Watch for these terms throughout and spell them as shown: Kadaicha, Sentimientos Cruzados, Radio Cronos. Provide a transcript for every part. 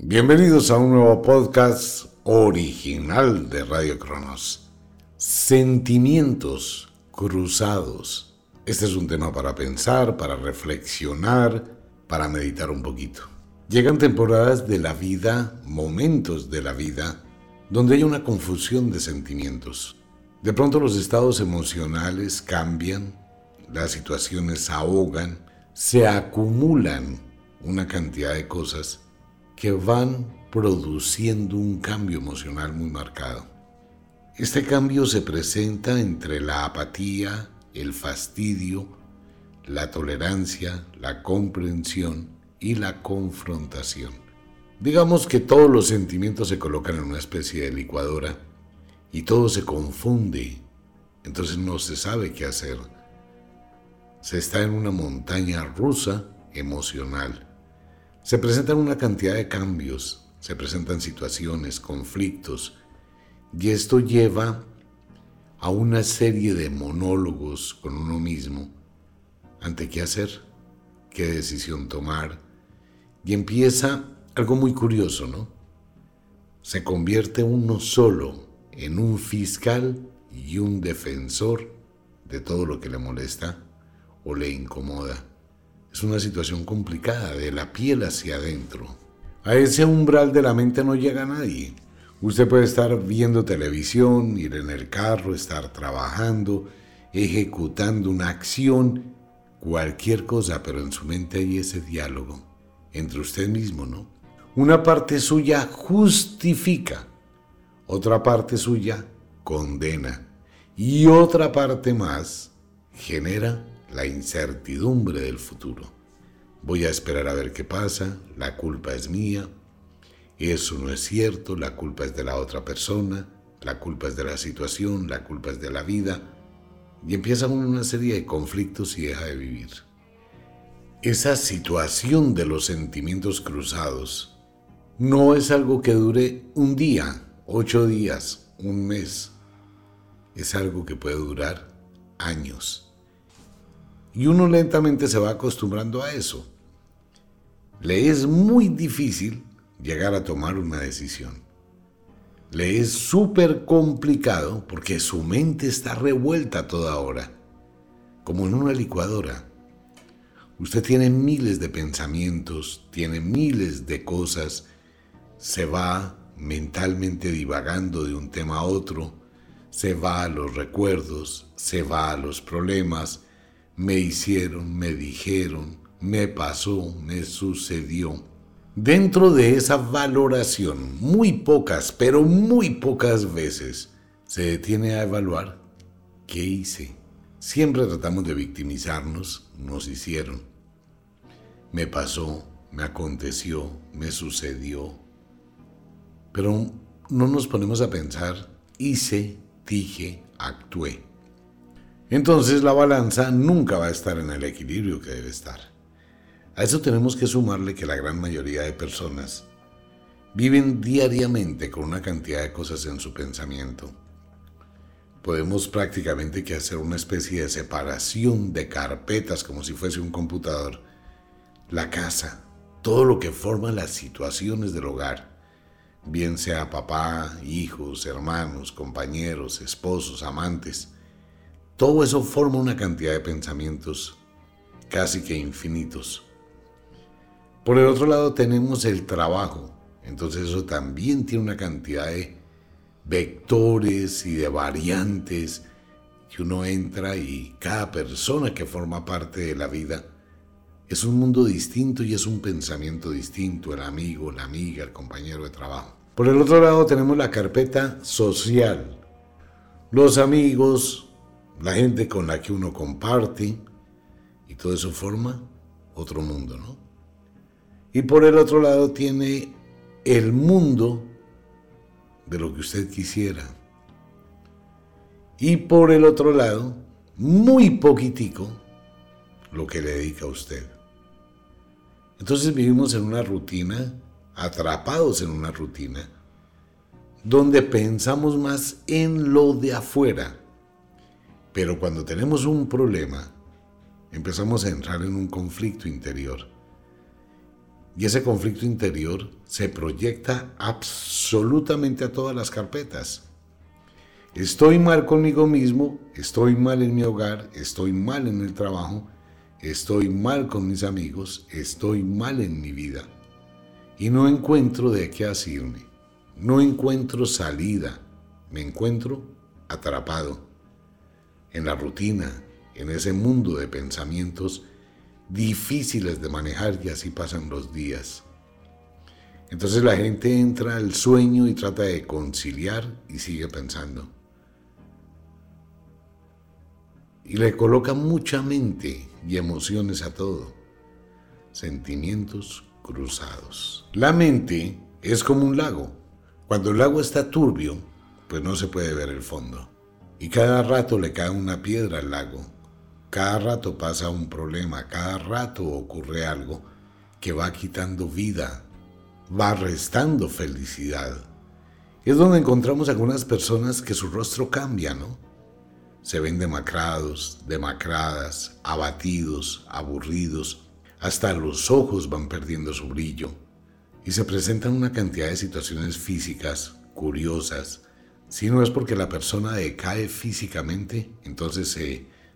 Bienvenidos a un nuevo podcast original de Radio Cronos, Sentimientos Cruzados. Este es un tema para pensar, para reflexionar, para meditar un poquito. Llegan temporadas de la vida, momentos de la vida, donde hay una confusión de sentimientos. De pronto los estados emocionales cambian, las situaciones ahogan, se acumulan una cantidad de cosas que van produciendo un cambio emocional muy marcado. Este cambio se presenta entre la apatía, el fastidio, la tolerancia, la comprensión y la confrontación. Digamos que todos los sentimientos se colocan en una especie de licuadora y todo se confunde, entonces no se sabe qué hacer. Se está en una montaña rusa emocional. Se presentan una cantidad de cambios, se presentan situaciones, conflictos, y esto lleva a una serie de monólogos con uno mismo ante qué hacer, qué decisión tomar, y empieza algo muy curioso, ¿no? Se convierte uno solo en un fiscal y un defensor de todo lo que le molesta o le incomoda. Es una situación complicada, de la piel hacia adentro. A ese umbral de la mente no llega nadie. Usted puede estar viendo televisión, ir en el carro, estar trabajando, ejecutando una acción, cualquier cosa, pero en su mente hay ese diálogo entre usted mismo, ¿no? Una parte suya justifica, otra parte suya condena y otra parte más genera la incertidumbre del futuro. Voy a esperar a ver qué pasa, la culpa es mía, eso no es cierto, la culpa es de la otra persona, la culpa es de la situación, la culpa es de la vida, y empieza una serie de conflictos y deja de vivir. Esa situación de los sentimientos cruzados no es algo que dure un día, 8 días, un mes, es algo que puede durar años. Y uno lentamente se va acostumbrando a eso. Le es muy difícil llegar a tomar una decisión. Le es súper complicado porque su mente está revuelta a toda hora, como en una licuadora. Usted tiene miles de pensamientos, tiene miles de cosas, se va mentalmente divagando de un tema a otro, se va a los recuerdos, se va a los problemas. Me hicieron, me dijeron, me pasó, me sucedió. Dentro de esa valoración, muy pocas, pero muy pocas veces, se detiene a evaluar qué hice. Siempre tratamos de victimizarnos, nos hicieron. Me pasó, me aconteció, me sucedió. Pero no nos ponemos a pensar, hice, dije, actué. Entonces la balanza nunca va a estar en el equilibrio que debe estar. A eso tenemos que sumarle que la gran mayoría de personas viven diariamente con una cantidad de cosas en su pensamiento. Podemos prácticamente que hacer una especie de separación de carpetas como si fuese un computador. La casa, todo lo que forma las situaciones del hogar, bien sea papá, hijos, hermanos, compañeros, esposos, amantes. Todo eso forma una cantidad de pensamientos casi que infinitos. Por el otro lado tenemos el trabajo, entonces eso también tiene una cantidad de vectores y de variantes que uno entra y cada persona que forma parte de la vida es un mundo distinto y es un pensamiento distinto, el amigo, la amiga, el compañero de trabajo. Por el otro lado tenemos la carpeta social, los amigos, la gente con la que uno comparte, y todo eso forma otro mundo, ¿no? Y por el otro lado tiene el mundo de lo que usted quisiera. Y por el otro lado, muy poquitico, lo que le dedica a usted. Entonces vivimos en una rutina, atrapados en una rutina, donde pensamos más en lo de afuera. Pero cuando tenemos un problema, empezamos a entrar en un conflicto interior. Y ese conflicto interior se proyecta absolutamente a todas las carpetas. Estoy mal conmigo mismo, estoy mal en mi hogar, estoy mal en el trabajo, estoy mal con mis amigos, estoy mal en mi vida. Y no encuentro de qué asirme, no encuentro salida, me encuentro atrapado en la rutina, en ese mundo de pensamientos difíciles de manejar, y así pasan los días. Entonces la gente entra al sueño y trata de conciliar y sigue pensando. Y le coloca mucha mente y emociones a todo. Sentimientos cruzados. La mente es como un lago. Cuando el lago está turbio, pues no se puede ver el fondo. Y cada rato le cae una piedra al lago. Cada rato pasa un problema, cada rato ocurre algo que va quitando vida, va restando felicidad. Es donde encontramos algunas personas que su rostro cambia, ¿no? Se ven demacrados, demacradas, abatidos, aburridos, hasta los ojos van perdiendo su brillo. Y se presentan una cantidad de situaciones físicas curiosas. Si no es porque la persona decae físicamente, entonces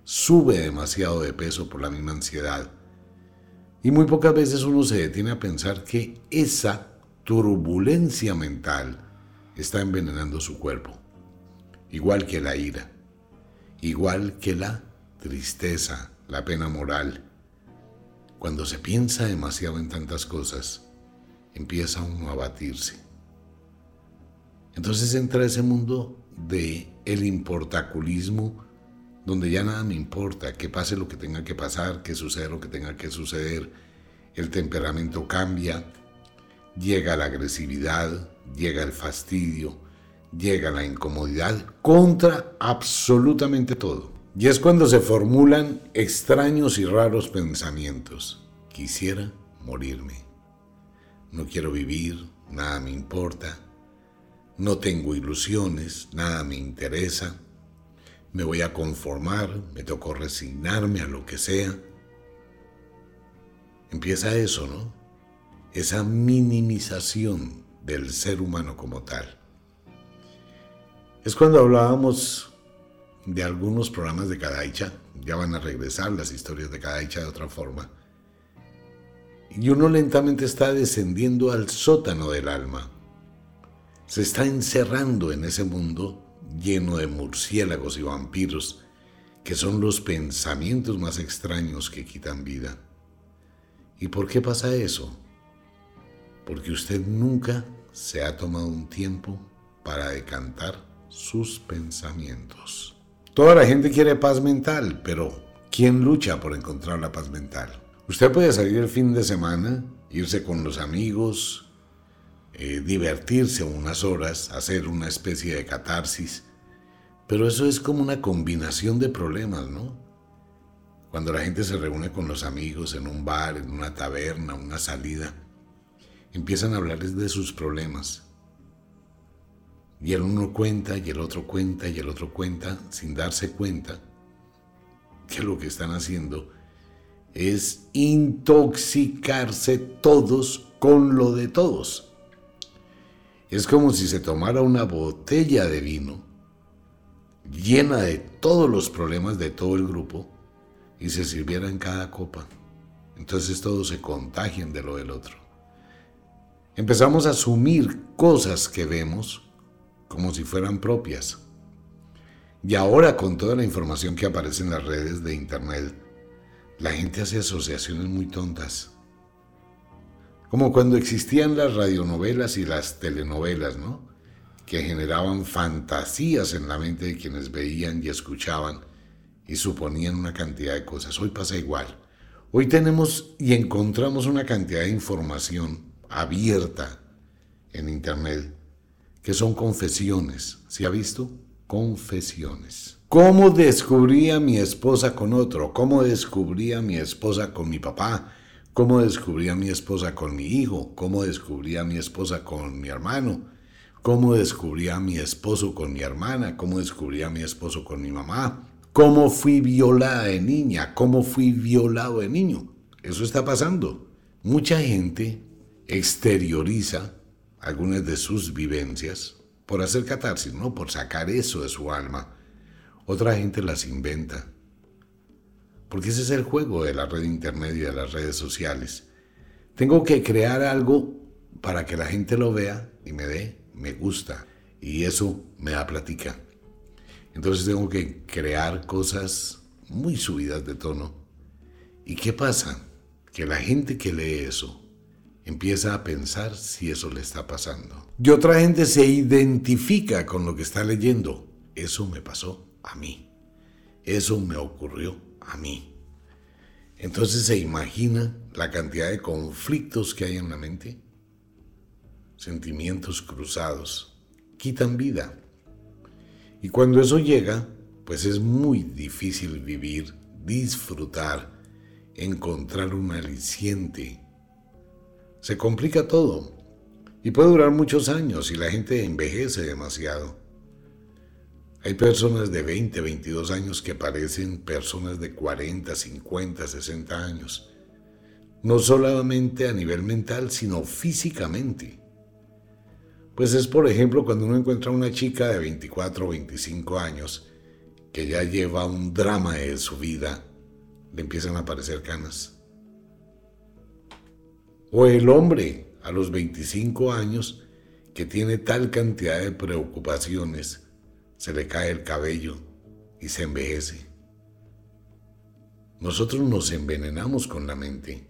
sube demasiado de peso por la misma ansiedad. Y muy pocas veces uno se detiene a pensar que esa turbulencia mental está envenenando su cuerpo. Igual que la ira, igual que la tristeza, la pena moral. Cuando se piensa demasiado en tantas cosas, empieza uno a abatirse. Entonces entra ese mundo del importaculismo, donde ya nada me importa, que pase lo que tenga que pasar, que suceda lo que tenga que suceder. El temperamento cambia, llega la agresividad, llega el fastidio, llega la incomodidad contra absolutamente todo. Y es cuando se formulan extraños y raros pensamientos. Quisiera morirme. No quiero vivir, nada me importa. No tengo ilusiones, nada me interesa. Me voy a conformar, me tocó resignarme a lo que sea. Empieza eso, ¿no? Esa minimización del ser humano como tal. Es cuando hablábamos de algunos programas de Kadaicha, ya van a regresar las historias de Kadaicha de otra forma, y uno lentamente está descendiendo al sótano del alma. Se está encerrando en ese mundo lleno de murciélagos y vampiros, que son los pensamientos más extraños que quitan vida. ¿Y por qué pasa eso? Porque usted nunca se ha tomado un tiempo para decantar sus pensamientos. Toda la gente quiere paz mental, pero ¿quién lucha por encontrar la paz mental? Usted puede salir el fin de semana, irse con los amigos, divertirse unas horas, hacer una especie de catarsis, pero eso es como una combinación de problemas, ¿no? Cuando la gente se reúne con los amigos en un bar, en una taberna, una salida, empiezan a hablarles de sus problemas. Y el uno cuenta, y el otro cuenta, y el otro cuenta, sin darse cuenta que lo que están haciendo es intoxicarse todos con lo de todos. Es como si se tomara una botella de vino llena de todos los problemas de todo el grupo y se sirviera en cada copa. Entonces todos se contagian de lo del otro. Empezamos a asumir cosas que vemos como si fueran propias. Y ahora, con toda la información que aparece en las redes de internet, la gente hace asociaciones muy tontas. Como cuando existían las radionovelas y las telenovelas, ¿no? Que generaban fantasías en la mente de quienes veían y escuchaban y suponían una cantidad de cosas. Hoy pasa igual. Hoy tenemos y encontramos una cantidad de información abierta en internet que son confesiones. ¿Se ha visto? Confesiones. ¿Cómo descubrí a mi esposa con otro? ¿Cómo descubrí a mi esposa con mi papá? ¿Cómo descubrí a mi esposa con mi hijo? ¿Cómo descubrí a mi esposa con mi hermano? ¿Cómo descubrí a mi esposo con mi hermana? ¿Cómo descubrí a mi esposo con mi mamá? ¿Cómo fui violada de niña? ¿Cómo fui violado de niño? Eso está pasando. Mucha gente exterioriza algunas de sus vivencias por hacer catarsis, ¿no? Por sacar eso de su alma. Otra gente las inventa. Porque ese es el juego de la red internet y de las redes sociales. Tengo que crear algo para que la gente lo vea y me dé me gusta. Y eso me da plática. Entonces tengo que crear cosas muy subidas de tono. ¿Y qué pasa? Que la gente que lee eso empieza a pensar si eso le está pasando. Y otra gente se identifica con lo que está leyendo. Eso me pasó a mí. Eso me ocurrió a mí. Entonces se imagina la cantidad de conflictos que hay en la mente. Sentimientos cruzados quitan vida. Y cuando eso llega, pues es muy difícil vivir, disfrutar, encontrar un aliciente. Se complica todo y puede durar muchos años y la gente envejece demasiado. Hay personas de 20, 22 años que parecen personas de 40, 50, 60 años. No solamente a nivel mental, sino físicamente. Pues es, por ejemplo, cuando uno encuentra a una chica de 24 o 25 años que ya lleva un drama de su vida, le empiezan a aparecer canas. O el hombre a los 25 años que tiene tal cantidad de preocupaciones, se le cae el cabello y se envejece. Nosotros nos envenenamos con la mente.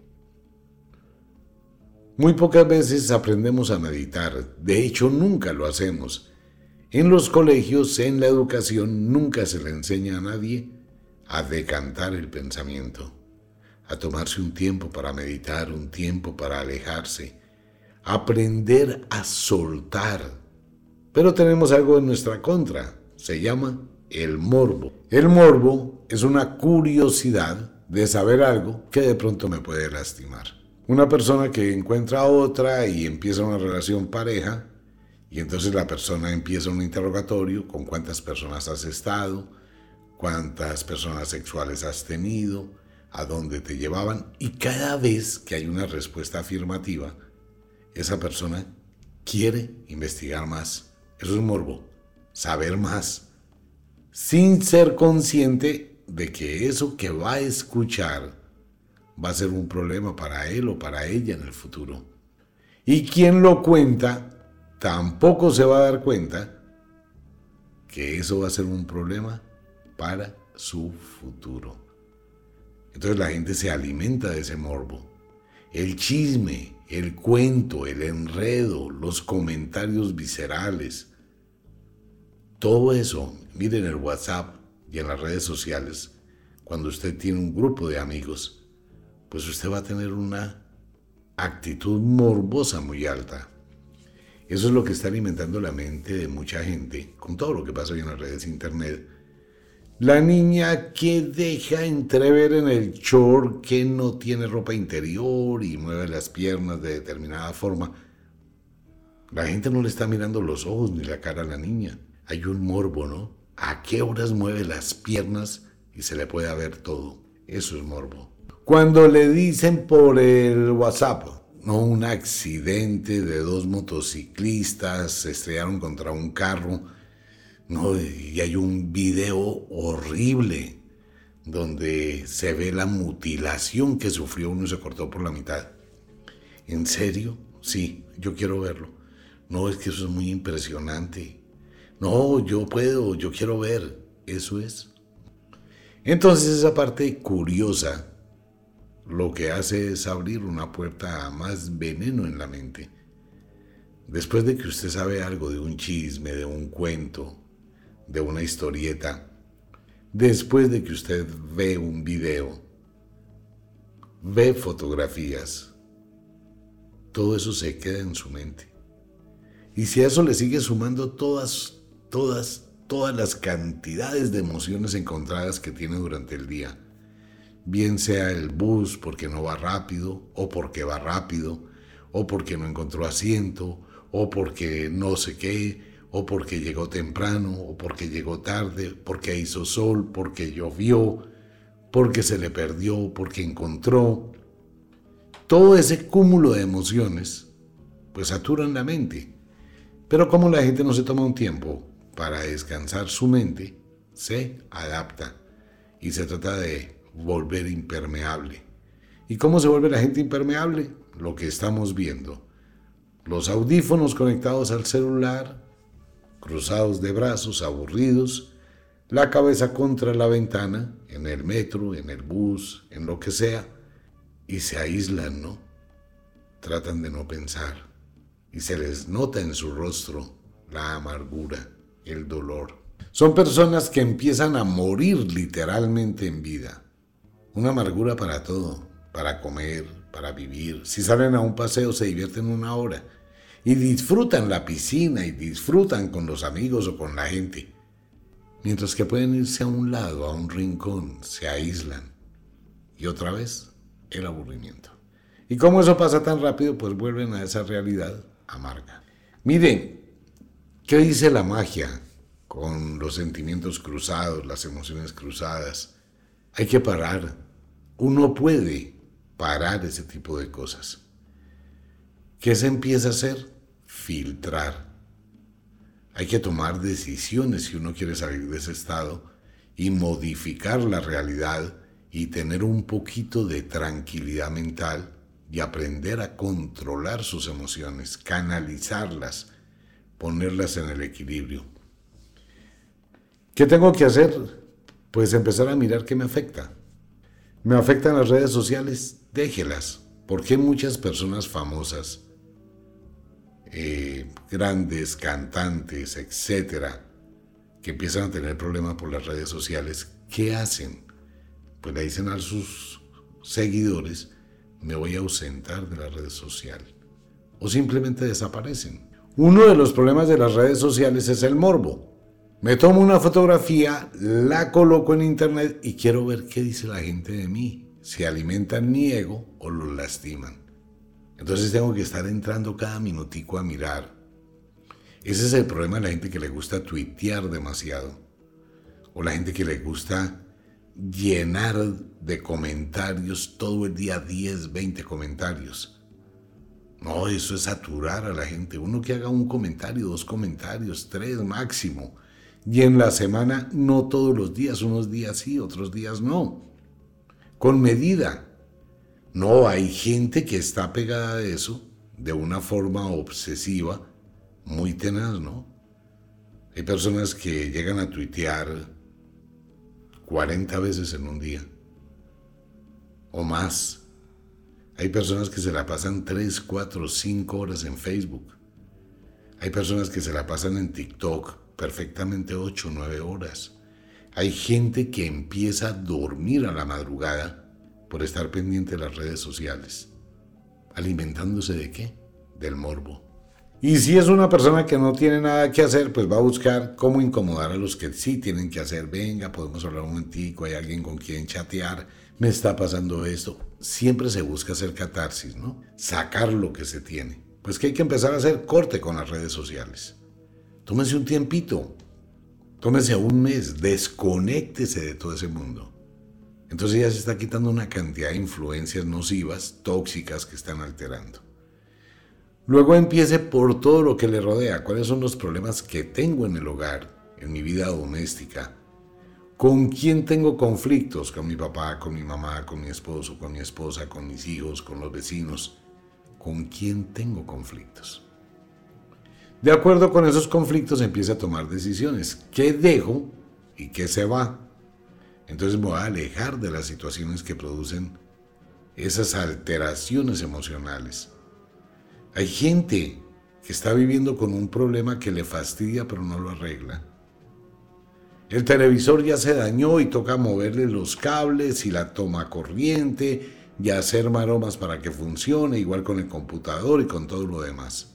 Muy pocas veces aprendemos a meditar, de hecho nunca lo hacemos. En los colegios, en la educación, nunca se le enseña a nadie a decantar el pensamiento, a tomarse un tiempo para meditar, un tiempo para alejarse, aprender a soltar. Pero tenemos algo en nuestra contra, se llama el morbo. El morbo es una curiosidad de saber algo que de pronto me puede lastimar. Una persona que encuentra a otra y empieza una relación pareja, y entonces la persona empieza un interrogatorio, con cuántas personas has estado, cuántas personas sexuales has tenido, a dónde te llevaban, y cada vez que hay una respuesta afirmativa, esa persona quiere investigar más. Eso es morbo, saber más, sin ser consciente de que eso que va a escuchar va a ser un problema para él o para ella en el futuro. Y quien lo cuenta tampoco se va a dar cuenta que eso va a ser un problema para su futuro. Entonces la gente se alimenta de ese morbo. El chisme, el cuento, el enredo, los comentarios viscerales. Todo eso, miren el WhatsApp y en las redes sociales. Cuando usted tiene un grupo de amigos, pues usted va a tener una actitud morbosa muy alta. Eso es lo que está alimentando la mente de mucha gente con todo lo que pasa hoy en las redes de internet. La niña que deja entrever en el short que no tiene ropa interior y mueve las piernas de determinada forma. La gente no le está mirando los ojos ni la cara a la niña. Hay un morbo, ¿no? ¿A qué horas mueve las piernas y se le puede ver todo? Eso es morbo. Cuando le dicen por el WhatsApp, no, un accidente de dos motociclistas, se estrellaron contra un carro. No, y hay un video horrible donde se ve la mutilación que sufrió uno y se cortó por la mitad. ¿En serio? Sí, yo quiero verlo. No, es que eso es muy impresionante. No, yo puedo, yo quiero ver. Eso es. Entonces esa parte curiosa lo que hace es abrir una puerta a más veneno en la mente. Después de que usted sabe algo de un chisme, de un cuento, de una historieta, después de que usted ve un video, ve fotografías, todo eso se queda en su mente. Y si a eso le sigue sumando todas las cantidades de emociones encontradas que tiene durante el día, bien sea el bus porque no va rápido, o porque va rápido, o porque no encontró asiento, o porque no sé qué, o porque llegó temprano, o porque llegó tarde, porque hizo sol, porque llovió, porque se le perdió, porque encontró. Todo ese cúmulo de emociones pues saturan la mente. Pero como la gente no se toma un tiempo para descansar su mente, se adapta y se trata de volver impermeable. ¿Y cómo se vuelve la gente impermeable? Lo que estamos viendo. Los audífonos conectados al celular, cruzados de brazos, aburridos, la cabeza contra la ventana, en el metro, en el bus, en lo que sea, y se aíslan, ¿no? Tratan de no pensar, y se les nota en su rostro la amargura, el dolor. Son personas que empiezan a morir literalmente en vida. Una amargura para todo, para comer, para vivir. Si salen a un paseo se divierten una hora y disfrutan la piscina y disfrutan con los amigos o con la gente. Mientras que pueden irse a un lado, a un rincón, se aíslan. Y otra vez, el aburrimiento. ¿Y cómo eso pasa tan rápido? Pues vuelven a esa realidad amarga. Miren, ¿qué dice la magia con los sentimientos cruzados, las emociones cruzadas? Hay que parar. Uno puede parar ese tipo de cosas. ¿Qué se empieza a hacer? Filtrar. Hay que tomar decisiones si uno quiere salir de ese estado y modificar la realidad y tener un poquito de tranquilidad mental y aprender a controlar sus emociones, canalizarlas, ponerlas en el equilibrio. ¿Qué tengo que hacer? Pues empezar a mirar qué me afecta. ¿Me afectan las redes sociales? Déjelas. Porque muchas personas famosas, grandes cantantes, etcétera, que empiezan a tener problemas por las redes sociales, ¿qué hacen? Pues le dicen a sus seguidores, me voy a ausentar de la red social. O simplemente desaparecen. Uno de los problemas de las redes sociales es el morbo. Me tomo una fotografía, la coloco en internet y quiero ver qué dice la gente de mí. Si alimentan mi ego o lo lastiman. Entonces tengo que estar entrando cada minutico a mirar. Ese es el problema de la gente que le gusta tuitear demasiado. O la gente que le gusta llenar de comentarios todo el día 10, 20 comentarios. No, eso es saturar a la gente. Uno que haga un comentario, dos comentarios, tres máximo. Y en la semana, no todos los días, unos días sí, otros días no. Con medida. No, hay gente que está pegada a eso de una forma obsesiva, muy tenaz, ¿no? Hay personas que llegan a tuitear 40 veces en un día, o más. Hay personas que se la pasan 3, 4, 5 horas en Facebook. Hay personas que se la pasan en TikTok. Perfectamente 8 o 9 horas. Hay gente que empieza a dormir a la madrugada por estar pendiente de las redes sociales. ¿Alimentándose de qué? Del morbo. Y si es una persona que no tiene nada que hacer, pues va a buscar cómo incomodar a los que sí tienen que hacer. Venga, podemos hablar un momentico, hay alguien con quien chatear, me está pasando esto. Siempre se busca hacer catarsis, ¿no? Sacar lo que se tiene. Pues que hay que empezar a hacer corte con las redes sociales. Tómese un tiempito, tómese un mes, desconéctese de todo ese mundo. Entonces ya se está quitando una cantidad de influencias nocivas, tóxicas que están alterando. Luego empiece por todo lo que le rodea, cuáles son los problemas que tengo en el hogar, en mi vida doméstica, con quién tengo conflictos, con mi papá, con mi mamá, con mi esposo, con mi esposa, con mis hijos, con los vecinos, con quién tengo conflictos. De acuerdo con esos conflictos empieza a tomar decisiones. ¿Qué dejo y qué se va? Entonces me voy a alejar de las situaciones que producen esas alteraciones emocionales. Hay gente que está viviendo con un problema que le fastidia pero no lo arregla. El televisor ya se dañó y toca moverle los cables y la toma corriente y hacer maromas para que funcione, igual con el computador y con todo lo demás.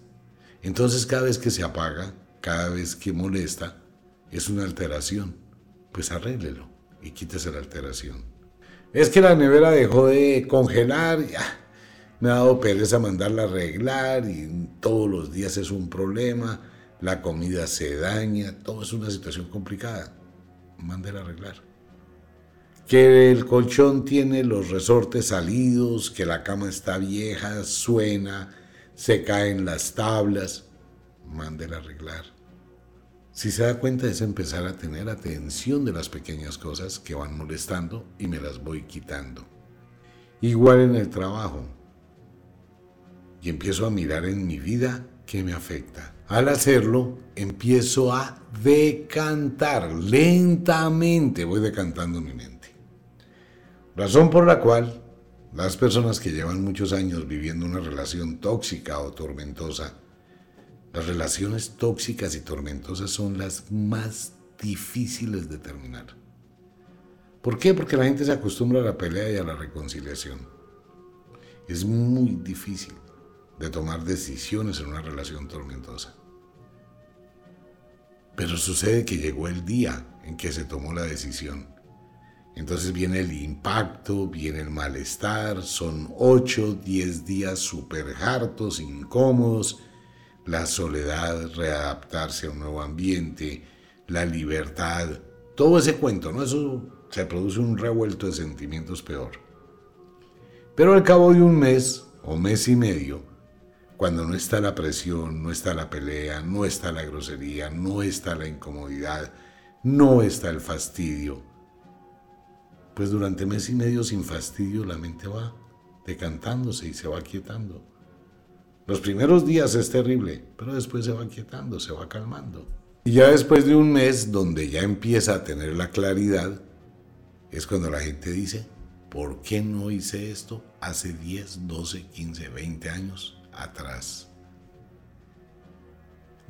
Entonces cada vez que se apaga, cada vez que molesta, es una alteración. Pues arréglelo y quítese la alteración. Es que la nevera dejó de congelar, y, me ha dado pereza mandarla a arreglar y todos los días es un problema, la comida se daña, todo es una situación complicada. Mándela a arreglar. Que el colchón tiene los resortes salidos, que la cama está vieja, suena, se caen las tablas, mándela a arreglar. Si se da cuenta es empezar a tener atención de las pequeñas cosas que van molestando y me las voy quitando. Igual en el trabajo. Y empiezo a mirar en mi vida qué me afecta. Al hacerlo, empiezo a decantar lentamente, voy decantando mi mente. Razón por la cual las personas que llevan muchos años viviendo una relación tóxica o tormentosa, las relaciones tóxicas y tormentosas son las más difíciles de terminar. ¿Por qué? Porque la gente se acostumbra a la pelea y a la reconciliación. Es muy difícil de tomar decisiones en una relación tormentosa. Pero sucede que llegó el día en que se tomó la decisión. Entonces viene el impacto, viene el malestar, son 8-10 días súper hartos, incómodos, la soledad, readaptarse a un nuevo ambiente, la libertad, todo ese cuento, ¿no? Eso se produce un revuelto de sentimientos peor. Pero al cabo de un mes o mes y medio, cuando no está la presión, no está la pelea, no está la grosería, no está la incomodidad, no está el fastidio, pues durante mes y medio sin fastidio la mente va decantándose y se va quietando. Los primeros días es terrible, pero después se va quietando, se va calmando. Y ya después de un mes donde ya empieza a tener la claridad, es cuando la gente dice, ¿por qué no hice esto hace 10, 12, 15, 20 años atrás?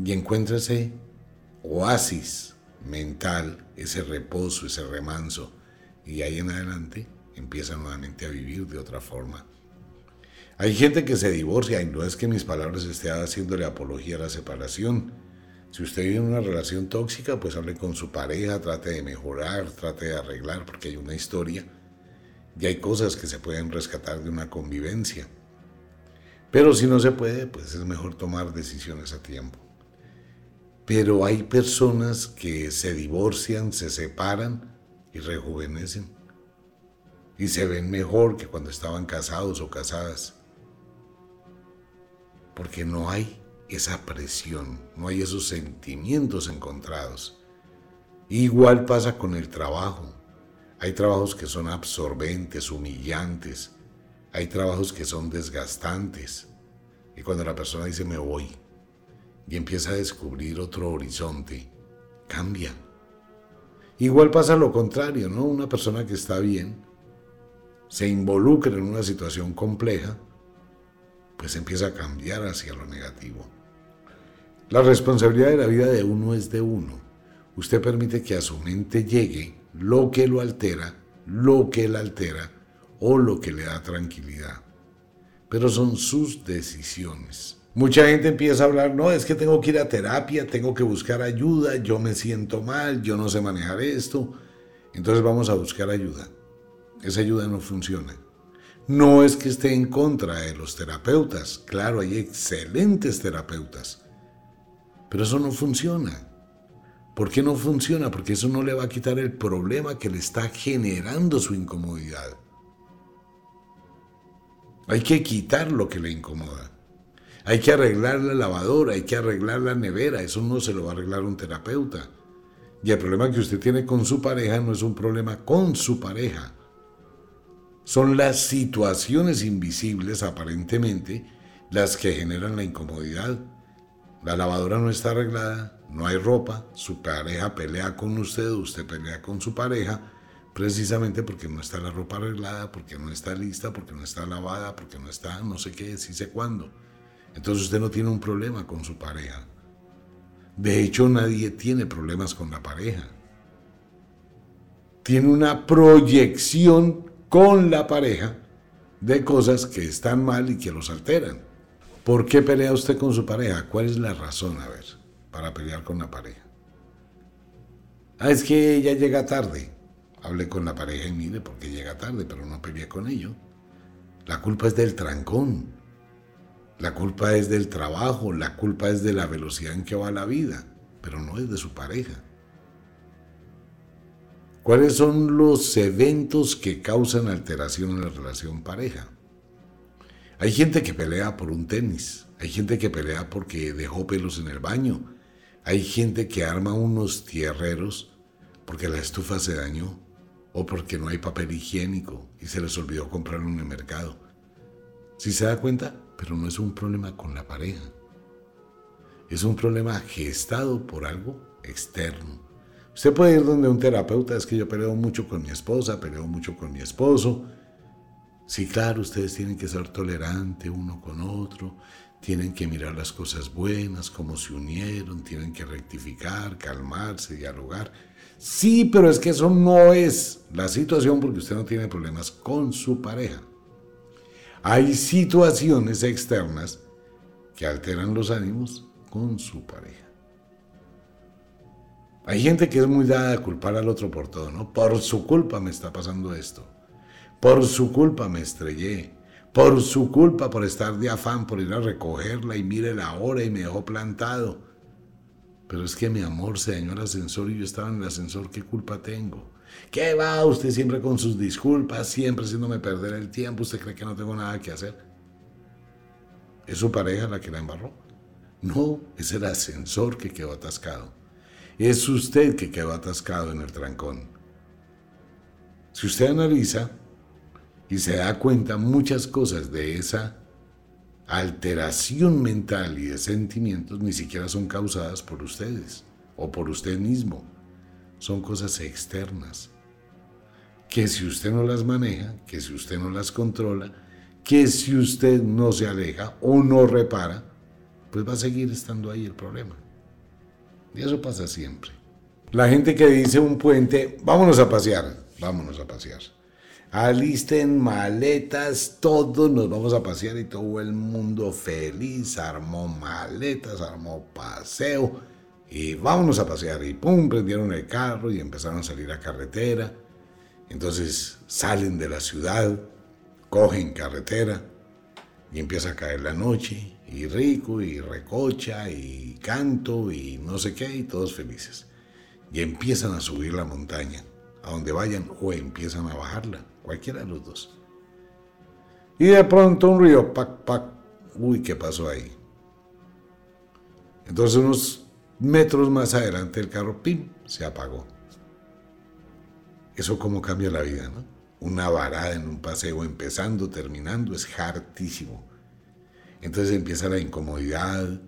Y encuentra ese oasis mental, ese reposo, ese remanso, y ahí en adelante empieza nuevamente a vivir de otra forma. Hay gente que se divorcia, y no es que mis palabras estén haciéndole apología a la separación. Si usted vive en una relación tóxica, pues hable con su pareja, trate de mejorar, trate de arreglar, porque hay una historia y hay cosas que se pueden rescatar de una convivencia. Pero si no se puede, pues es mejor tomar decisiones a tiempo. Pero hay personas que se divorcian, se separan y rejuvenecen. Y se ven mejor que cuando estaban casados o casadas. Porque no hay esa presión, no hay esos sentimientos encontrados. Igual pasa con el trabajo. Hay trabajos que son absorbentes, humillantes. Hay trabajos que son desgastantes. Y cuando la persona dice me voy y empieza a descubrir otro horizonte, cambia. Igual pasa lo contrario, ¿no? Una persona que está bien, se involucra en una situación compleja, pues empieza a cambiar hacia lo negativo. La responsabilidad de la vida de uno es de uno. Usted permite que a su mente llegue lo que lo altera, lo que la altera o lo que le da tranquilidad. Pero son sus decisiones. Mucha gente empieza a hablar, no, es que tengo que ir a terapia, tengo que buscar ayuda, yo me siento mal, yo no sé manejar esto. Entonces vamos a buscar ayuda. Esa ayuda no funciona. No es que esté en contra de los terapeutas. Claro, hay excelentes terapeutas. Pero eso no funciona. ¿Por qué no funciona? Porque eso no le va a quitar el problema que le está generando su incomodidad. Hay que quitar lo que le incomoda. Hay que arreglar la lavadora, hay que arreglar la nevera. Eso no se lo va a arreglar un terapeuta. Y el problema que usted tiene con su pareja no es un problema con su pareja. Son las situaciones invisibles, aparentemente, las que generan la incomodidad. La lavadora no está arreglada, no hay ropa, su pareja pelea con usted, usted pelea con su pareja, precisamente porque no está la ropa arreglada, porque no está lista, porque no está lavada, porque no está no sé qué, sí sé cuándo. Entonces usted no tiene un problema con su pareja. De hecho, nadie tiene problemas con la pareja. Tiene una proyección con la pareja de cosas que están mal y que los alteran. ¿Por qué pelea usted con su pareja? ¿Cuál es la razón, a ver, para pelear con la pareja? Ah, es que ella llega tarde. Hablé con la pareja y mire por qué llega tarde, pero no peleé con ello. La culpa es del trancón. La culpa es del trabajo. La culpa es de la velocidad en que va la vida, pero no es de su pareja. ¿Cuáles son los eventos que causan alteración en la relación pareja? Hay gente que pelea por un tenis, Hay gente que pelea porque dejó pelos en el baño. Hay gente que arma unos tierreros porque la estufa se dañó o porque no hay papel higiénico y se les olvidó comprarlo en el mercado. ¿Sí se da cuenta? Pero no es un problema con la pareja. Es un problema gestado por algo externo. Usted puede ir donde un terapeuta, es que yo peleo mucho con mi esposa, peleo mucho con mi esposo. Sí, claro, ustedes tienen que ser tolerantes uno con otro, tienen que mirar las cosas buenas, cómo se unieron, tienen que rectificar, calmarse, dialogar. Sí, pero es que eso no es la situación porque usted no tiene problemas con su pareja. Hay situaciones externas que alteran los ánimos con su pareja. Hay gente que es muy dada a culpar al otro por todo, ¿no? Por su culpa me está pasando esto. Por su culpa me estrellé. Por su culpa, por estar de afán, por ir a recogerla y mire la hora y me dejó plantado. Pero es que mi amor se dañó el ascensor y yo estaba en el ascensor, ¿qué culpa tengo? ¿Qué va? Usted siempre con sus disculpas, siempre haciéndome perder el tiempo, ¿usted cree que no tengo nada que hacer? ¿Es su pareja la que la embarró? No, es el ascensor que quedó atascado. Es usted que quedó atascado en el trancón. Si usted analiza y se da cuenta muchas cosas de esa alteración mental y de sentimientos, ni siquiera son causadas por ustedes o por usted mismo. Son cosas externas, que si usted no las maneja, que si usted no las controla, que si usted no se aleja o no repara, pues va a seguir estando ahí el problema. Y eso pasa siempre. La gente que dice un puente, vámonos a pasear. Alisten maletas, todos nos vamos a pasear y todo el mundo feliz, armó maletas, armó paseo y vámonos a pasear y pum, prendieron el carro y empezaron a salir a carretera. Entonces salen de la ciudad, cogen carretera y empieza a caer la noche y rico y recocha y canto y no sé qué y todos felices. Y empiezan a subir la montaña, a donde vayan o empiezan a bajarla, cualquiera de los dos. Y de pronto un río, pac, pac, uy, ¿qué pasó ahí? Entonces unos metros más adelante el carro, pim, se apagó. Eso cómo cambia la vida, ¿no? Una varada en un paseo, empezando, terminando, es hartísimo. Entonces empieza la incomodidad,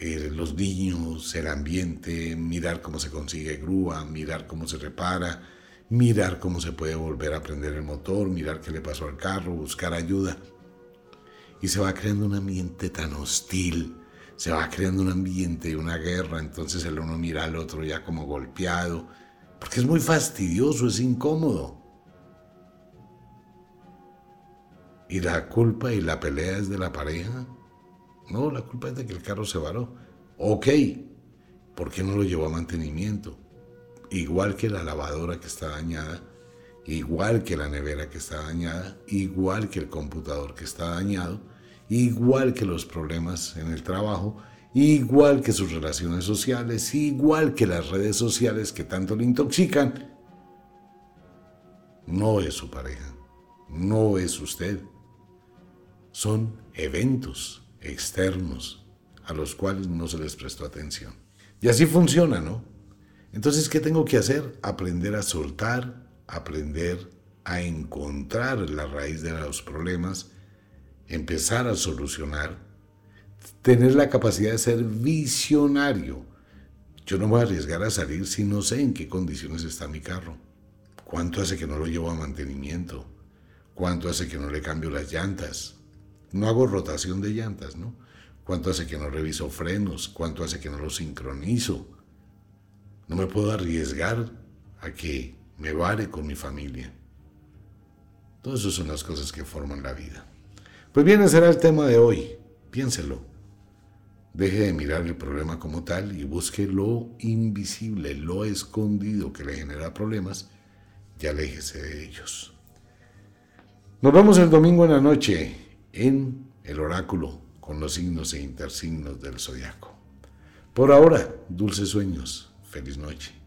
los niños, el ambiente, mirar cómo se consigue grúa, mirar cómo se repara, mirar cómo se puede volver a prender el motor, mirar qué le pasó al carro, buscar ayuda. Y se va creando un ambiente tan hostil, se va creando un ambiente de una guerra, entonces el uno mira al otro ya como golpeado, porque es muy fastidioso, es incómodo. ¿Y la culpa y la pelea es de la pareja? No, la culpa es de que el carro se varó. Ok, ¿por qué no lo llevó a mantenimiento? Igual que la lavadora que está dañada, igual que la nevera que está dañada, igual que el computador que está dañado, igual que los problemas en el trabajo, igual que sus relaciones sociales, igual que las redes sociales que tanto le intoxican. No es su pareja, no es usted. Son eventos externos a los cuales no se les prestó atención. Y así funciona, ¿no? Entonces, ¿qué tengo que hacer? Aprender a soltar, aprender a encontrar la raíz de los problemas, empezar a solucionar, tener la capacidad de ser visionario. Yo no me voy a arriesgar a salir si no sé en qué condiciones está mi carro. ¿Cuánto hace que no lo llevo a mantenimiento? ¿Cuánto hace que no le cambio las llantas? No hago rotación de llantas, ¿no? ¿Cuánto hace que no reviso frenos? ¿Cuánto hace que no los sincronizo? No me puedo arriesgar a que me vare con mi familia. Todas esas son las cosas que forman la vida. Pues bien, ese era el tema de hoy. Piénselo. Deje de mirar el problema como tal y busque lo invisible, lo escondido que le genera problemas y aléjese de ellos. Nos vemos el domingo en la noche en el oráculo con los signos e intersignos del zodiaco. Por ahora, dulces sueños, feliz noche.